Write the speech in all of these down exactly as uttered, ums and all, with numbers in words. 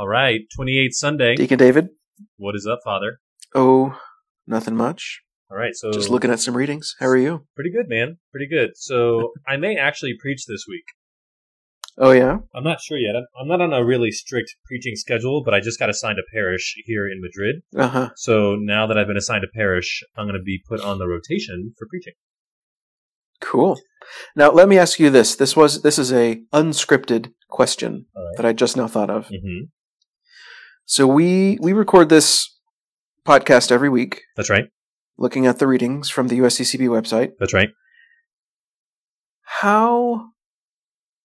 All right, twenty-eighth Sunday. Deacon David. What is up, Father? Oh, nothing much. All right, so... just looking at some readings. How are you? Pretty good, man. Pretty good. So I may actually preach this week. Oh, yeah? I'm not sure yet. I'm, I'm not on a really strict preaching schedule, but I just got assigned a parish here in Madrid. Uh-huh. So now that I've been assigned a parish, I'm going to be put on the rotation for preaching. Cool. Now, let me ask you this. This was this is a unscripted question right. that I just now thought of. Mm-hmm. So we we record this podcast every week. That's right. Looking at the readings from the U S C C B website. That's right. How,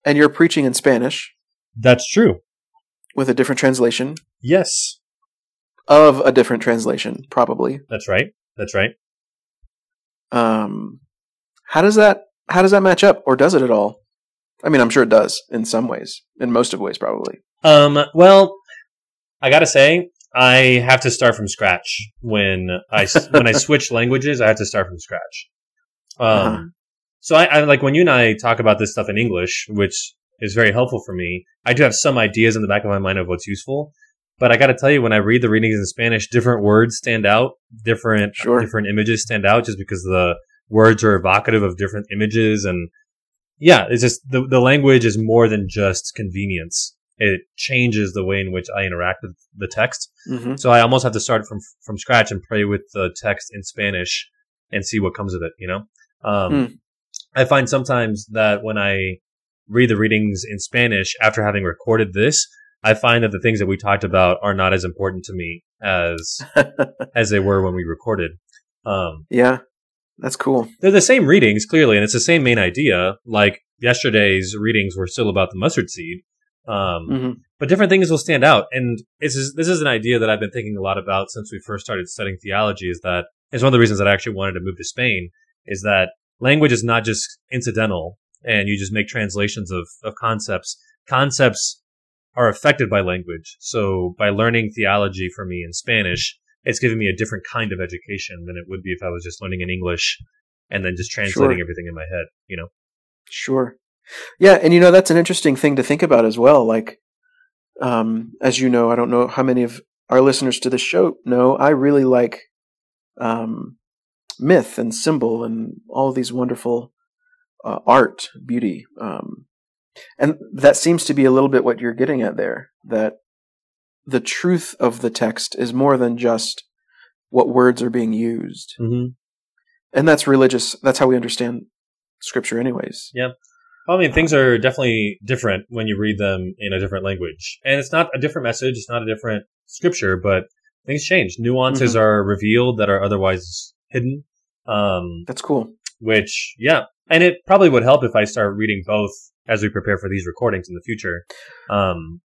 and you're preaching in Spanish. That's true. With a different translation. Yes. Of a different translation, probably. That's right. That's right. Um, how does that how does that match up, or does it at all? I mean, I'm sure it does in some ways, in most of ways, probably. Um. Well. I gotta say, I have to start from scratch when I when I switch languages. I have to start from scratch. Um, uh-huh. So I, I like when you and I talk about this stuff in English, which is very helpful for me. I do have some ideas in the back of my mind of what's useful, but I gotta tell you, when I read the readings in Spanish, different words stand out, different sure. different images stand out, just because the words are evocative of different images, and yeah, it's just the the language is more than just convenience. It changes the way in which I interact with the text. Mm-hmm. So I almost have to start from from scratch and pray with the text in Spanish and see what comes of it, you know? Um, mm. I find sometimes that when I read the readings in Spanish after having recorded this, I find that the things that we talked about are not as important to me as as they were when we recorded. Um, yeah, that's cool. They're the same readings, clearly, and it's the same main idea. Like yesterday's readings were still about the mustard seed. Um, mm-hmm. But different things will stand out. And this is, this is an idea that I've been thinking a lot about since we first started studying theology, is that it's one of the reasons that I actually wanted to move to Spain, is that language is not just incidental and you just make translations of, of concepts. Concepts are affected by language. So by learning theology for me in Spanish, it's giving me a different kind of education than it would be if I was just learning in English and then just translating sure. everything in my head, you know? Sure. Yeah, and you know, that's an interesting thing to think about as well. Like, um, as you know, I don't know how many of our listeners to this show know, I really like um, myth and symbol and all these wonderful uh, art, beauty. Um, and that seems to be a little bit what you're getting at there, that the truth of the text is more than just what words are being used. Mm-hmm. And that's religious. That's how we understand Scripture anyways. Yeah. I mean, things are definitely different when you read them in a different language. And it's not a different message. It's not a different scripture, but things change. Nuances mm-hmm. are revealed that are otherwise hidden. Um, That's cool. Which, yeah. And it probably would help if I start reading both as we prepare for these recordings in the future. Um,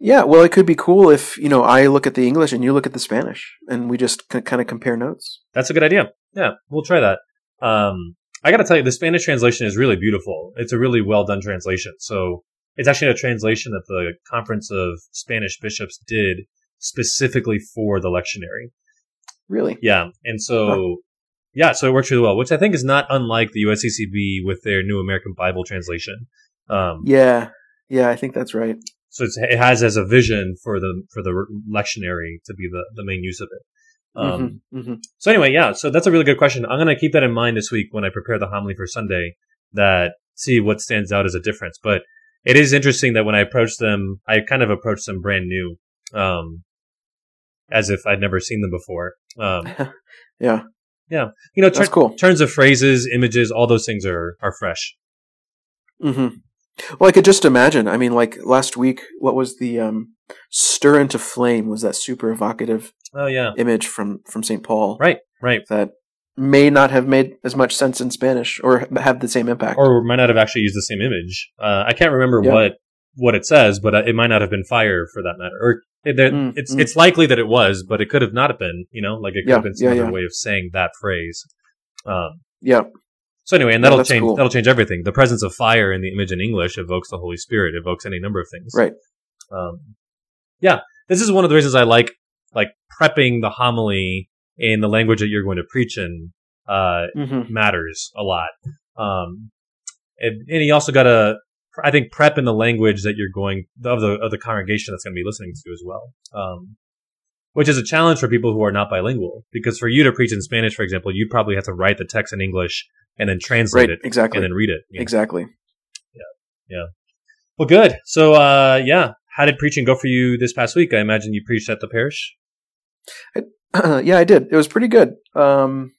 yeah, well, it could be cool if, you know, I look at the English and you look at the Spanish and we just c- kind of compare notes. That's a good idea. Yeah, we'll try that. Um I got to tell you, the Spanish translation is really beautiful. It's a really well-done translation. So it's actually a translation that the Conference of Spanish Bishops did specifically for the lectionary. Really? Yeah. And so, huh. yeah, so it works really well, which I think is not unlike the U S C C B with their New American Bible translation. Um, yeah. Yeah, I think that's right. So it's, it has as a vision for the for the lectionary to be the, the main use of it. Um, mm-hmm, mm-hmm. So anyway, yeah, so that's a really good question. I'm going to keep that in mind this week when I prepare the homily for Sunday, that see what stands out as a difference. But it is interesting that when I approach them, I kind of approach them brand new, um, as if I'd never seen them before. Um, yeah. Yeah. You know, ter- that's cool. Turns of phrases, images, all those things are, are fresh. Mm-hmm. Well, I could just imagine. I mean, like last week, what was the, um, stir into flame was that super evocative oh, yeah. image from, from Saint Paul. Right, right. That may not have made as much sense in Spanish or have the same impact. Or might not have actually used the same image. Uh, I can't remember yeah. what what it says, but it might not have been fire for that matter. Or it, there, mm, it's mm. it's likely that it was, but it could have not have been, you know? Like it could yeah, have been some yeah, other yeah. way of saying that phrase. Um, yeah. So anyway, and that'll yeah, change cool. that'll change everything. The presence of fire in the image in English evokes the Holy Spirit, evokes any number of things. Right. Um, yeah, this is one of the reasons I like like prepping the homily in the language that you're going to preach in uh, mm-hmm. matters a lot. Um, and, and you also got to I think prep in the language that you're going of the of the congregation that's going to be listening to as well, um, which is a challenge for people who are not bilingual. Because for you to preach in Spanish, for example, you probably have to write the text in English and then translate right, it, exactly, and then read it. You know? Exactly. Yeah, yeah. Well, good. So, uh, yeah, how did preaching go for you this past week? I imagine you preached at the parish. I, uh, yeah, I did. It was pretty good. Um,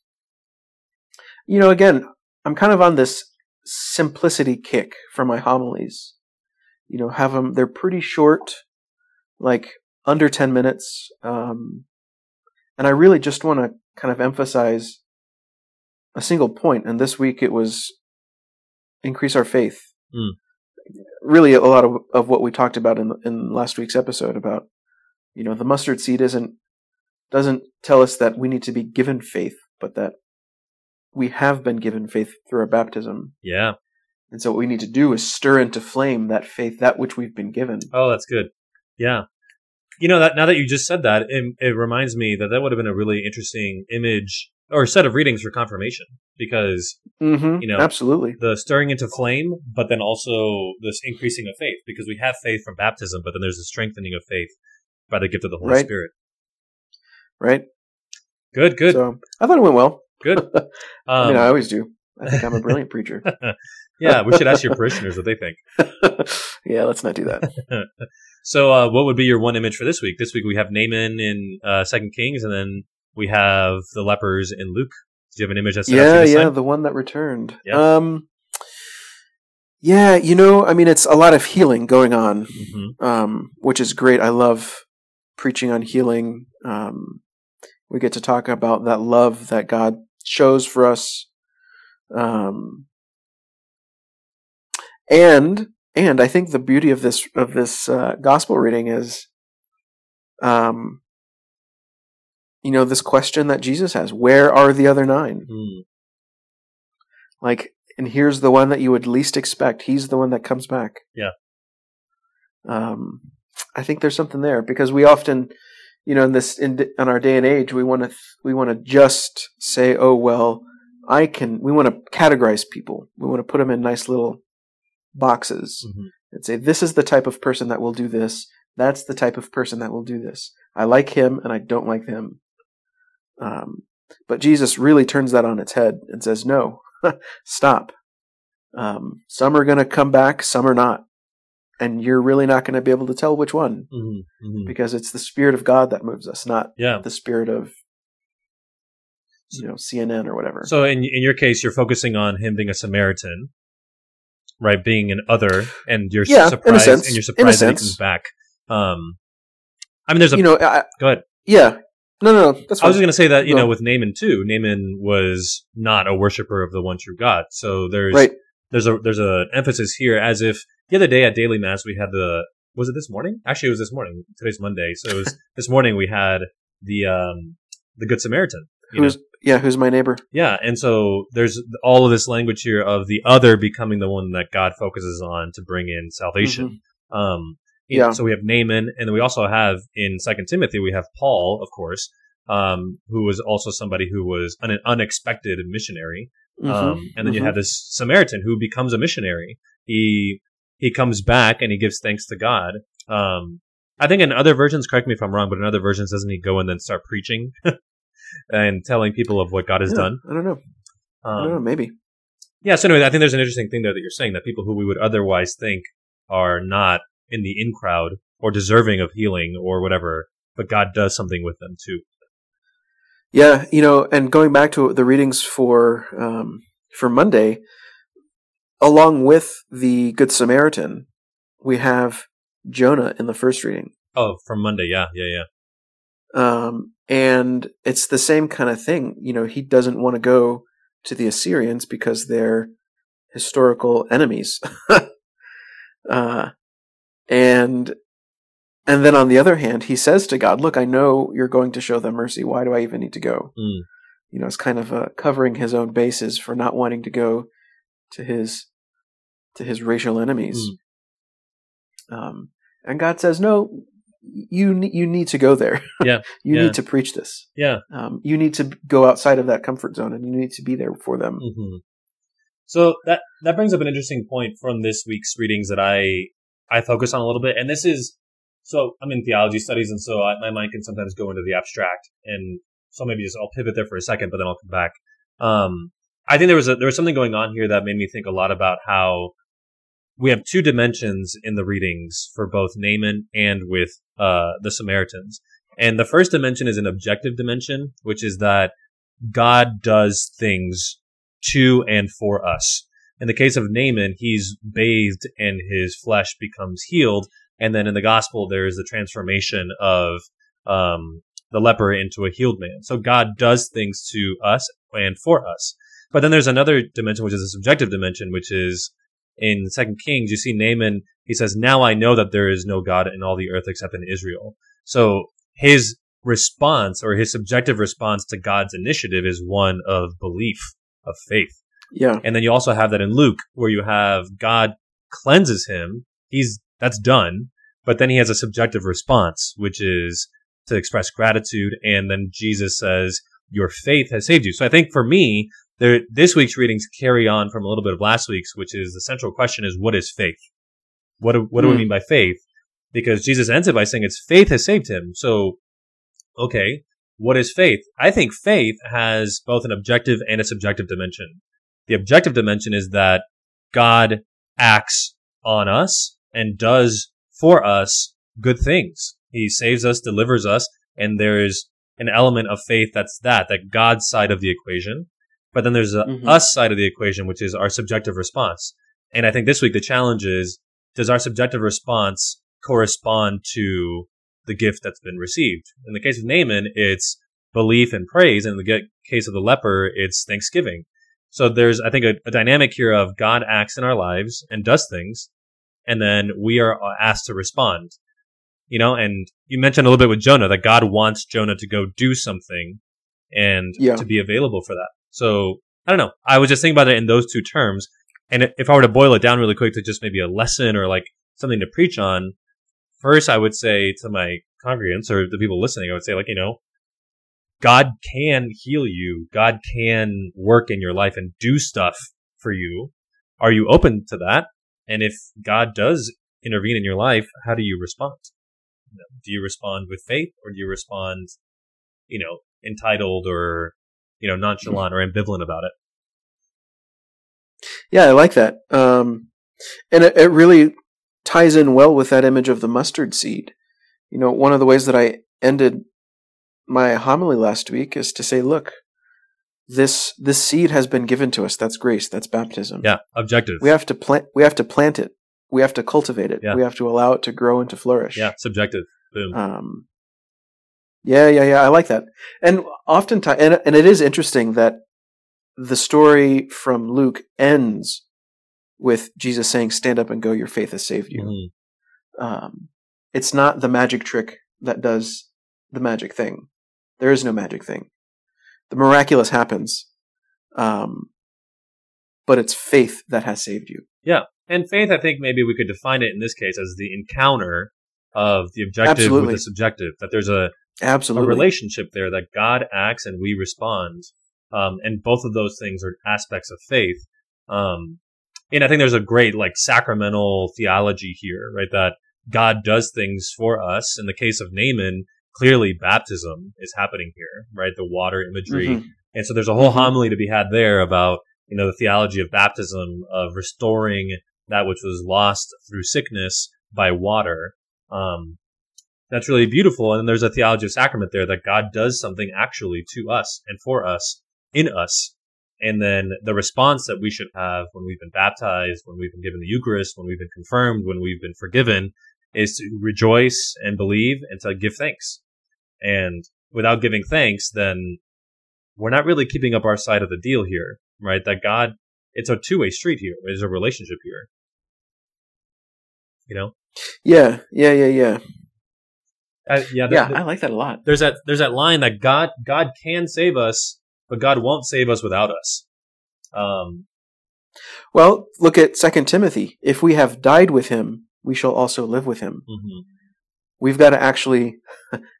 you know, again, I'm kind of on this simplicity kick for my homilies. You know, have them, they're pretty short, like under ten minutes. Um, and I really just want to kind of emphasize a single point. And this week it was increase our faith. Mm. Really a lot of, of what we talked about in in last week's episode about, you know, the mustard seed isn't, doesn't tell us that we need to be given faith, but that we have been given faith through our baptism. Yeah. And so what we need to do is stir into flame that faith, that which we've been given. Oh, that's good. Yeah. You know, that now that you just said that, it, it reminds me that that would have been a really interesting image or set of readings for confirmation because, mm-hmm, you know, absolutely, the stirring into flame, but then also this increasing of faith because we have faith from baptism, but then there's a strengthening of faith by the gift of the Holy right. Spirit. Right. Good, good. So, I thought it went well. Good. Um, I mean, I always do. I think I'm a brilliant preacher. Yeah, we should ask your parishioners what they think. Yeah, let's not do that. So uh, what would be your one image for this week? This week we have Naaman in uh, Second Kings, and then we have the lepers in Luke. Do you have an image that's set yeah, up yeah, time? The one that returned. Yeah. Um, yeah, you know, I mean, it's a lot of healing going on, mm-hmm. um, which is great. I love preaching on healing. Um, we get to talk about that love that God shows for us. Um, and and I think the beauty of this of this uh, gospel reading is, um, you know, this question that Jesus has: where are the other nine? Mm. Like, and here's the one that you would least expect. He's the one that comes back. Yeah. Um, I think there's something there because we often. You know, in this, in, in our day and age, we want to, we want to just say, oh, well, I can, we want to categorize people. We want to put them in nice little boxes mm-hmm. and say, this is the type of person that will do this. That's the type of person that will do this. I like him and I don't like him. Um, but Jesus really turns that on its head and says, no, stop. Um, some are going to come back. Some are not. And you're really not going to be able to tell which one mm-hmm, mm-hmm. because it's the Spirit of God that moves us, not yeah. the spirit of, you know, C N N or whatever. So in in your case, you're focusing on him being a Samaritan, right? Being an other, and you're yeah, surprised, and you're surprised that he comes back. Um, I mean, there's a you know, I, go ahead. Yeah, no, no, no. That's I was just going to say that you no. know, with Naaman too, Naaman was not a worshiper of the one true God. So there's right. there's a there's an emphasis here as if. The other day at Daily Mass, we had the, was it this morning? Actually, it was this morning. Today's Monday. So it was this morning we had the um, the Good Samaritan. Who's, yeah, who's my neighbor? Yeah. And so there's all of this language here of the other becoming the one that God focuses on to bring in salvation. Mm-hmm. Um, yeah. Know, so we have Naaman. And then we also have in Second Timothy, we have Paul, of course, um, who was also somebody who was an unexpected missionary. Mm-hmm. Um, and then mm-hmm. you have this Samaritan who becomes a missionary. He... He comes back and he gives thanks to God. Um, I think in other versions, correct me if I'm wrong, but in other versions, doesn't he go and then start preaching and telling people of what God has yeah, done? I don't know. Um, I don't know, maybe. Yeah, so anyway, I think there's an interesting thing there that you're saying, that people who we would otherwise think are not in the in crowd or deserving of healing or whatever, but God does something with them too. Yeah, you know, and going back to the readings for um, for Monday, along with the Good Samaritan, we have Jonah in the first reading. Oh, from Monday, yeah, yeah, yeah. Um, and it's the same kind of thing. You know, he doesn't want to go to the Assyrians because they're historical enemies. uh, and and then on the other hand, he says to God, "Look, I know you're going to show them mercy. Why do I even need to go?" Mm. You know, it's kind of uh, covering his own bases for not wanting to go to his. to his racial enemies. Mm. Um, and God says, no, you, ne- you need to go there. Yeah. you yeah. need to preach this. Yeah. Um, you need to go outside of that comfort zone and you need to be there for them. Mm-hmm. So that, that brings up an interesting point from this week's readings that I, I focus on a little bit. And this is, so I'm in theology studies, and so I, my mind can sometimes go into the abstract. And so maybe just I'll pivot there for a second, but then I'll come back. Um, I think there was a, there was something going on here that made me think a lot about how we have two dimensions in the readings for both Naaman and with uh, the Samaritans. And the first dimension is an objective dimension, which is that God does things to and for us. In the case of Naaman, he's bathed and his flesh becomes healed. And then in the gospel, there is the transformation of um, the leper into a healed man. So God does things to us and for us. But then there's another dimension, which is a subjective dimension, which is in Second Kings, you see Naaman, he says, "Now I know that there is no God in all the earth except in Israel." So his response, or his subjective response to God's initiative, is one of belief, of faith. Yeah. And then you also have that in Luke, where you have God cleanses him. He's that's done. But then he has a subjective response, which is to express gratitude. And then Jesus says, "Your faith has saved you." So I think for me, there, this week's readings carry on from a little bit of last week's, which is the central question is, what is faith? What do, what do mm. we mean by faith? Because Jesus ends it by saying it's faith has saved him. So, okay, what is faith? I think faith has both an objective and a subjective dimension. The objective dimension is that God acts on us and does for us good things. He saves us, delivers us, and there's an element of faith that's that, that God's side of the equation. But then there's the mm-hmm. us side of the equation, which is our subjective response. And I think this week the challenge is, does our subjective response correspond to the gift that's been received? In the case of Naaman, it's belief and praise. In the case of the leper, it's thanksgiving. So there's, I think, a, a dynamic here of God acts in our lives and does things, and then we are asked to respond. You know, and you mentioned a little bit with Jonah that God wants Jonah to go do something and yeah. to be available for that. So I don't know. I was just thinking about it in those two terms. And if I were to boil it down really quick to just maybe a lesson or like something to preach on, first, I would say to my congregants or the people listening, I would say, like, you know, God can heal you. God can work in your life and do stuff for you. Are you open to that? And if God does intervene in your life, how do you respond? Do you respond with faith, or do you respond, you know, entitled or, you know, nonchalant mm-hmm. or ambivalent about it? Yeah, I like that. Um, and it, it really ties in well with that image of the mustard seed. You know, one of the ways that I ended my homily last week is to say, look, this this seed has been given to us. That's grace. That's baptism. Yeah, objective. We have to plant. We have to plant it. We have to cultivate it. Yeah. We have to allow it to grow and to flourish. Yeah, subjective. Boom. Um, yeah, yeah, yeah. I like that. And oftentimes, and and it is interesting that the story from Luke ends with Jesus saying, "Stand up and go, your faith has saved you." Mm-hmm. Um, it's not the magic trick that does the magic thing. There is no magic thing. The miraculous happens, um, but it's faith that has saved you. Yeah, and faith, I think maybe we could define it in this case as the encounter of the objective Absolutely. with the subjective, that there's a, Absolutely. a relationship there, that God acts and we respond. Um, and both of those things are aspects of faith. Um, and I think there's a great like sacramental theology here, right? That God does things for us. In the case of Naaman, clearly baptism is happening here, right? The water imagery. Mm-hmm. And so there's a whole homily to be had there about, you know, the theology of baptism, of restoring that which was lost through sickness by water. Um, that's really beautiful. And then there's a theology of sacrament there, that God does something actually to us and for us, in us, and then the response that we should have when we've been baptized, when we've been given the Eucharist, when we've been confirmed, when we've been forgiven, is to rejoice and believe and to give thanks. And without giving thanks, then we're not really keeping up our side of the deal here, right? That God, it's a two-way street here. There's a relationship here, you know? Yeah, yeah, yeah, yeah. I, yeah, there, yeah there, I like that a lot. There's that, there's that line that God, God can save us, but God won't save us without us. Um, well, look at Second Timothy. If we have died with him, we shall also live with him. Mm-hmm. We've got to actually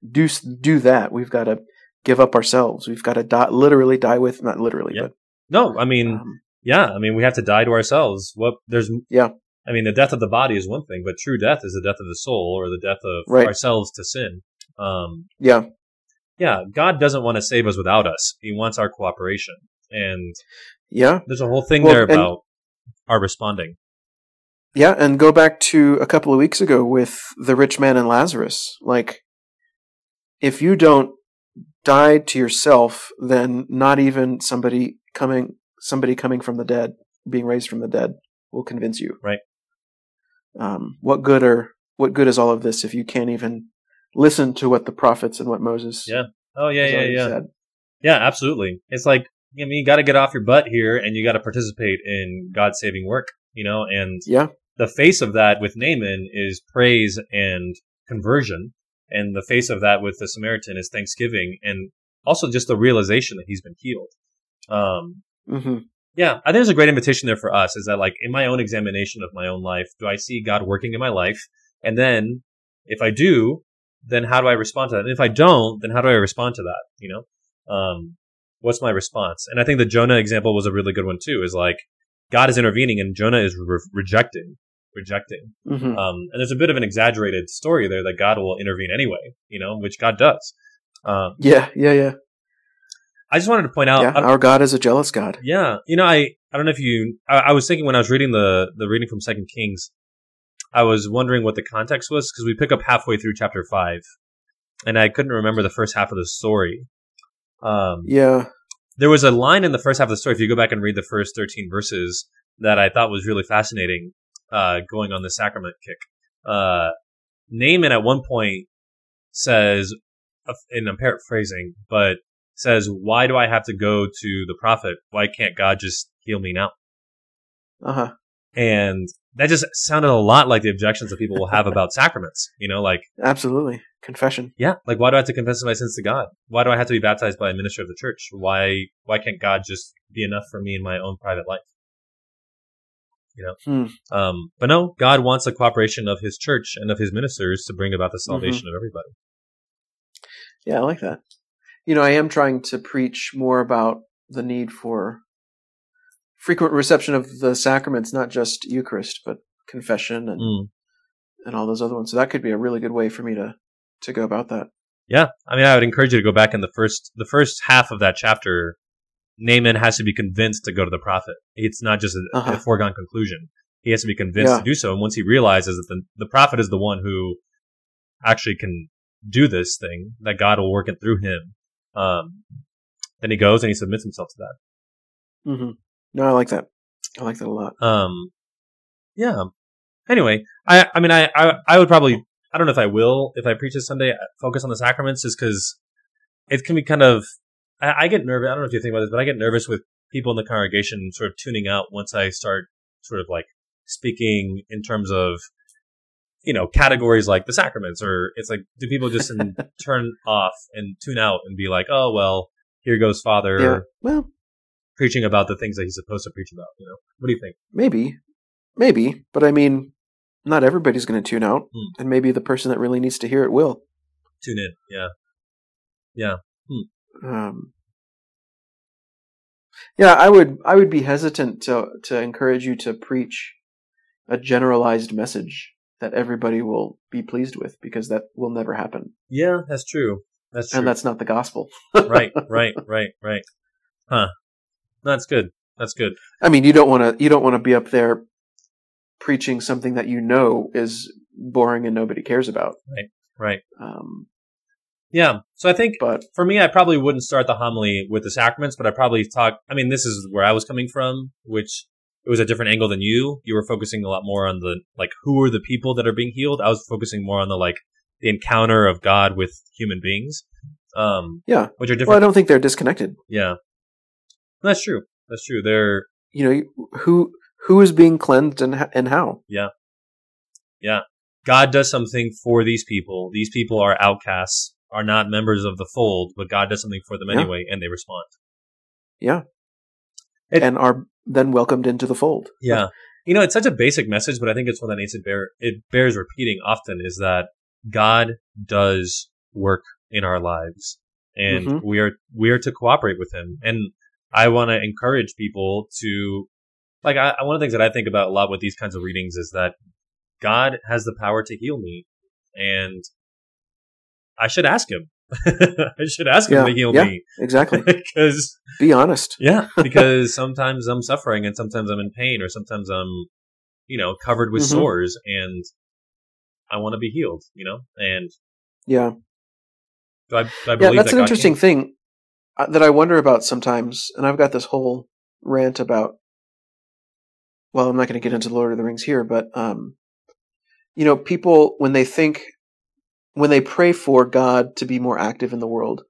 do do that. We've got to give up ourselves. We've got to die, literally die with, not literally, yeah. but... No, I mean, um, Yeah, I mean, we have to die to ourselves. What there's, yeah. I mean, the death of the body is one thing, but true death is the death of the soul, or the death of right. ourselves to sin. Um, yeah, yeah. God doesn't want to save us without us. He wants our cooperation, and yeah, there's a whole thing well, there about and- our responding. Yeah, and go back to a couple of weeks ago with the rich man and Lazarus. Like, if you don't die to yourself, then not even somebody coming somebody coming from the dead, being raised from the dead, will convince you. Right. Um, what good are what good is all of this if you can't even listen to what the prophets and what Moses? Yeah. Oh yeah, yeah, yeah. Said. Yeah, absolutely. It's like, I mean, you got to get off your butt here, and you got to participate in God's saving work. You know, and yeah. the face of that with Naaman is praise and conversion. And the face of that with the Samaritan is thanksgiving, and also just the realization that he's been healed. Um, mm-hmm. Yeah, I think there's a great invitation there for us, is that, like, in my own examination of my own life, do I see God working in my life? And then if I do, then how do I respond to that? And if I don't, then how do I respond to that? You know, um, what's my response? And I think the Jonah example was a really good one, too, is like, God is intervening, and Jonah is re- rejecting, rejecting. Mm-hmm. Um, and there's a bit of an exaggerated story there that God will intervene anyway, you know, which God does. Um, yeah, yeah, yeah. I just wanted to point out. Yeah, our God is a jealous God. Yeah. You know, I, I don't know if you, I, I was thinking when I was reading the, the reading from Second Kings, I was wondering what the context was, because we pick up halfway through chapter five, and I couldn't remember the first half of the story. Um, yeah. There was a line in the first half of the story, if you go back and read the first thirteen verses, that I thought was really fascinating, uh, going on the sacrament kick. Uh, Naaman at one point says, and I'm paraphrasing, but says, why do I have to go to the prophet? Why can't God just heal me now? Uh-huh. And that just sounded a lot like the objections that people will have about sacraments, you know, like. Absolutely. Confession. Yeah. Like, why do I have to confess my sins to God? Why do I have to be baptized by a minister of the church? Why why can't God just be enough for me in my own private life? You know? Hmm. Um, but no, God wants the cooperation of his church and of his ministers to bring about the salvation mm-hmm. of everybody. Yeah, I like that. You know, I am trying to preach more about the need for frequent reception of the sacraments, not just Eucharist, but confession and mm. and all those other ones. So that could be a really good way for me to to go about that. Yeah. I mean, I would encourage you to go back in the first the first half of that chapter. Naaman has to be convinced to go to the prophet. It's not just a, uh-huh. a foregone conclusion. He has to be convinced yeah. to do so. And once he realizes that the, the prophet is the one who actually can do this thing, that God will work it through him, um, then he goes and he submits himself to that. Mm-hmm. No, I like that. I like that a lot. Um, yeah. Anyway, I, I mean, I, I, I would probably... I don't know if I will, if I preach this Sunday, focus on the sacraments, just because it can be kind of, I, I get nervous. I don't know if you think about this, but I get nervous with people in the congregation sort of tuning out once I start sort of like speaking in terms of, you know, categories like the sacraments, or it's like, do people just in, turn off and tune out and be like, oh, well, here goes Father yeah. well, preaching about the things that he's supposed to preach about, you know? What do you think? Maybe, maybe, but I mean... Not everybody's going to tune out, hmm. and maybe the person that really needs to hear it will. Tune in, yeah. Yeah. Hmm. Um, yeah, I would I would be hesitant to, to encourage you to preach a generalized message that everybody will be pleased with, because that will never happen. Yeah, that's true. That's true. And that's not the gospel. Right, right, right, right. Huh. That's good. That's good. I mean, you don't want to you don't want to be up there preaching something that you know is boring and nobody cares about. Right, right. Um, yeah, so I think but, for me, I probably wouldn't start the homily with the sacraments, but I probably talk. I mean, this is where I was coming from, which it was a different angle than you. You were focusing a lot more on the, like, who are the people that are being healed? I was focusing more on the, like, the encounter of God with human beings. Um, yeah, which are different. Well, I don't think they're disconnected. Yeah, that's true. That's true. They're, you know, who. Who is being cleansed and and how? Yeah. Yeah. God does something for these people. These people are outcasts, are not members of the fold, but God does something for them yeah. anyway, and they respond. Yeah. It, and are then welcomed into the fold. Yeah. You know, it's such a basic message, but I think it's one that needs to bear, it bears repeating often, is that God does work in our lives, and mm-hmm. we are we are to cooperate with him. And I want to encourage people to Like, I, one of the things that I think about a lot with these kinds of readings is that God has the power to heal me, and I should ask him. I should ask him yeah, to heal yeah, me. Exactly. Because be honest. Yeah, because sometimes I'm suffering, and sometimes I'm in pain, or sometimes I'm, you know, covered with mm-hmm. sores, and I want to be healed. You know, and yeah, I, I yeah, believe that's that an God interesting can. Thing that I wonder about sometimes, and I've got this whole rant about. Well, I'm not going to get into Lord of the Rings here, but um, you know, people when they think. When they pray for God to be more active in the world,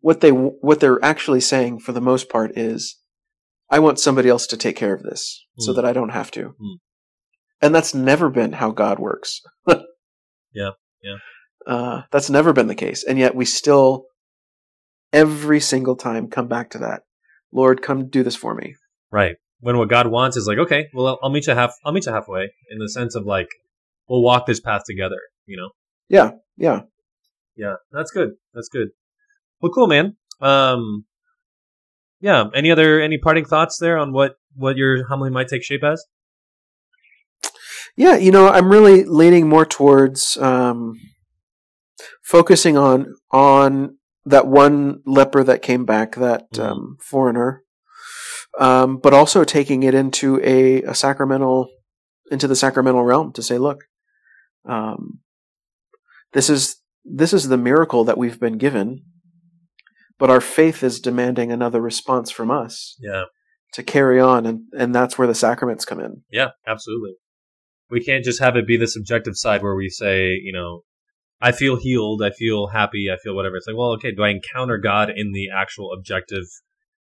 what they what they're actually saying for the most part is, "I want somebody else to take care of this, mm. so that I don't have to." Mm. And that's never been how God works. yeah, yeah. Uh, that's never been the case, and yet we still, every single time, come back to that. Lord, come do this for me. Right. When what God wants is like, okay, well, I'll meet you half. I'll meet you halfway in the sense of like, we'll walk this path together. You know. Yeah. Yeah. Yeah. That's good. That's good. Well, cool, man. Um, yeah. Any other, any parting thoughts there on what, what your homily might take shape as? Yeah. You know, I'm really leaning more towards, um, focusing on, on that one leper that came back, that, mm-hmm. um, foreigner, um, but also taking it into a, a sacramental, into the sacramental realm to say, look, um, This is this is the miracle that we've been given, but our faith is demanding another response from us. Yeah. To carry on, and, and that's where the sacraments come in. Yeah, absolutely. We can't just have it be the subjective side where we say, you know, I feel healed, I feel happy, I feel whatever. It's like, well, okay, do I encounter God in the actual objective,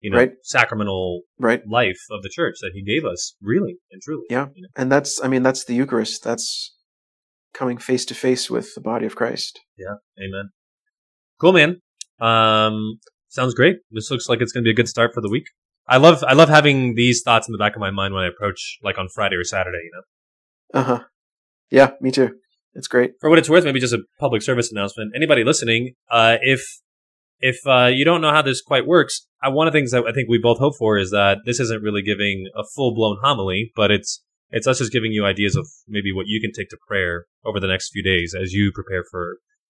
you know, right. sacramental right. life of the church that he gave us, really and truly? Yeah, you know? And that's, I mean, that's the Eucharist. That's coming face to face with the body of Christ. Yeah. Amen. Cool, man. Um, sounds great. This looks like it's going to be a good start for the week. I love, I love having these thoughts in the back of my mind when I approach like on Friday or Saturday, you know? Uh-huh. Yeah, me too. It's great. For what it's worth, maybe just a public service announcement. Anybody listening, uh, if, if, uh, you don't know how this quite works, I, one of the things that I think we both hope for is that this isn't really giving a full blown homily, but it's, It's us just giving you ideas of maybe what you can take to prayer over the next few days as you prepare for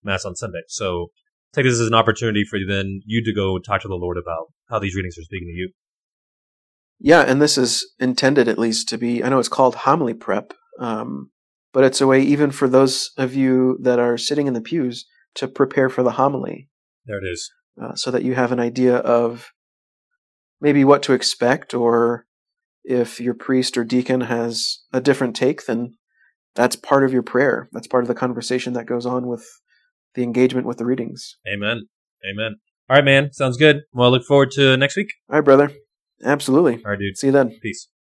Mass on Sunday. So take this as an opportunity for you then you to go talk to the Lord about how these readings are speaking to you. Yeah, and this is intended at least to be, I know it's called homily prep, um, but it's a way even for those of you that are sitting in the pews to prepare for the homily. There it is. Uh, so that you have an idea of maybe what to expect, or if your priest or deacon has a different take, then that's part of your prayer. That's part of the conversation that goes on with the engagement with the readings. Amen. Amen. All right, man. Sounds good. Well, I look forward to next week. All right, brother. Absolutely. All right, dude. See you then. Peace.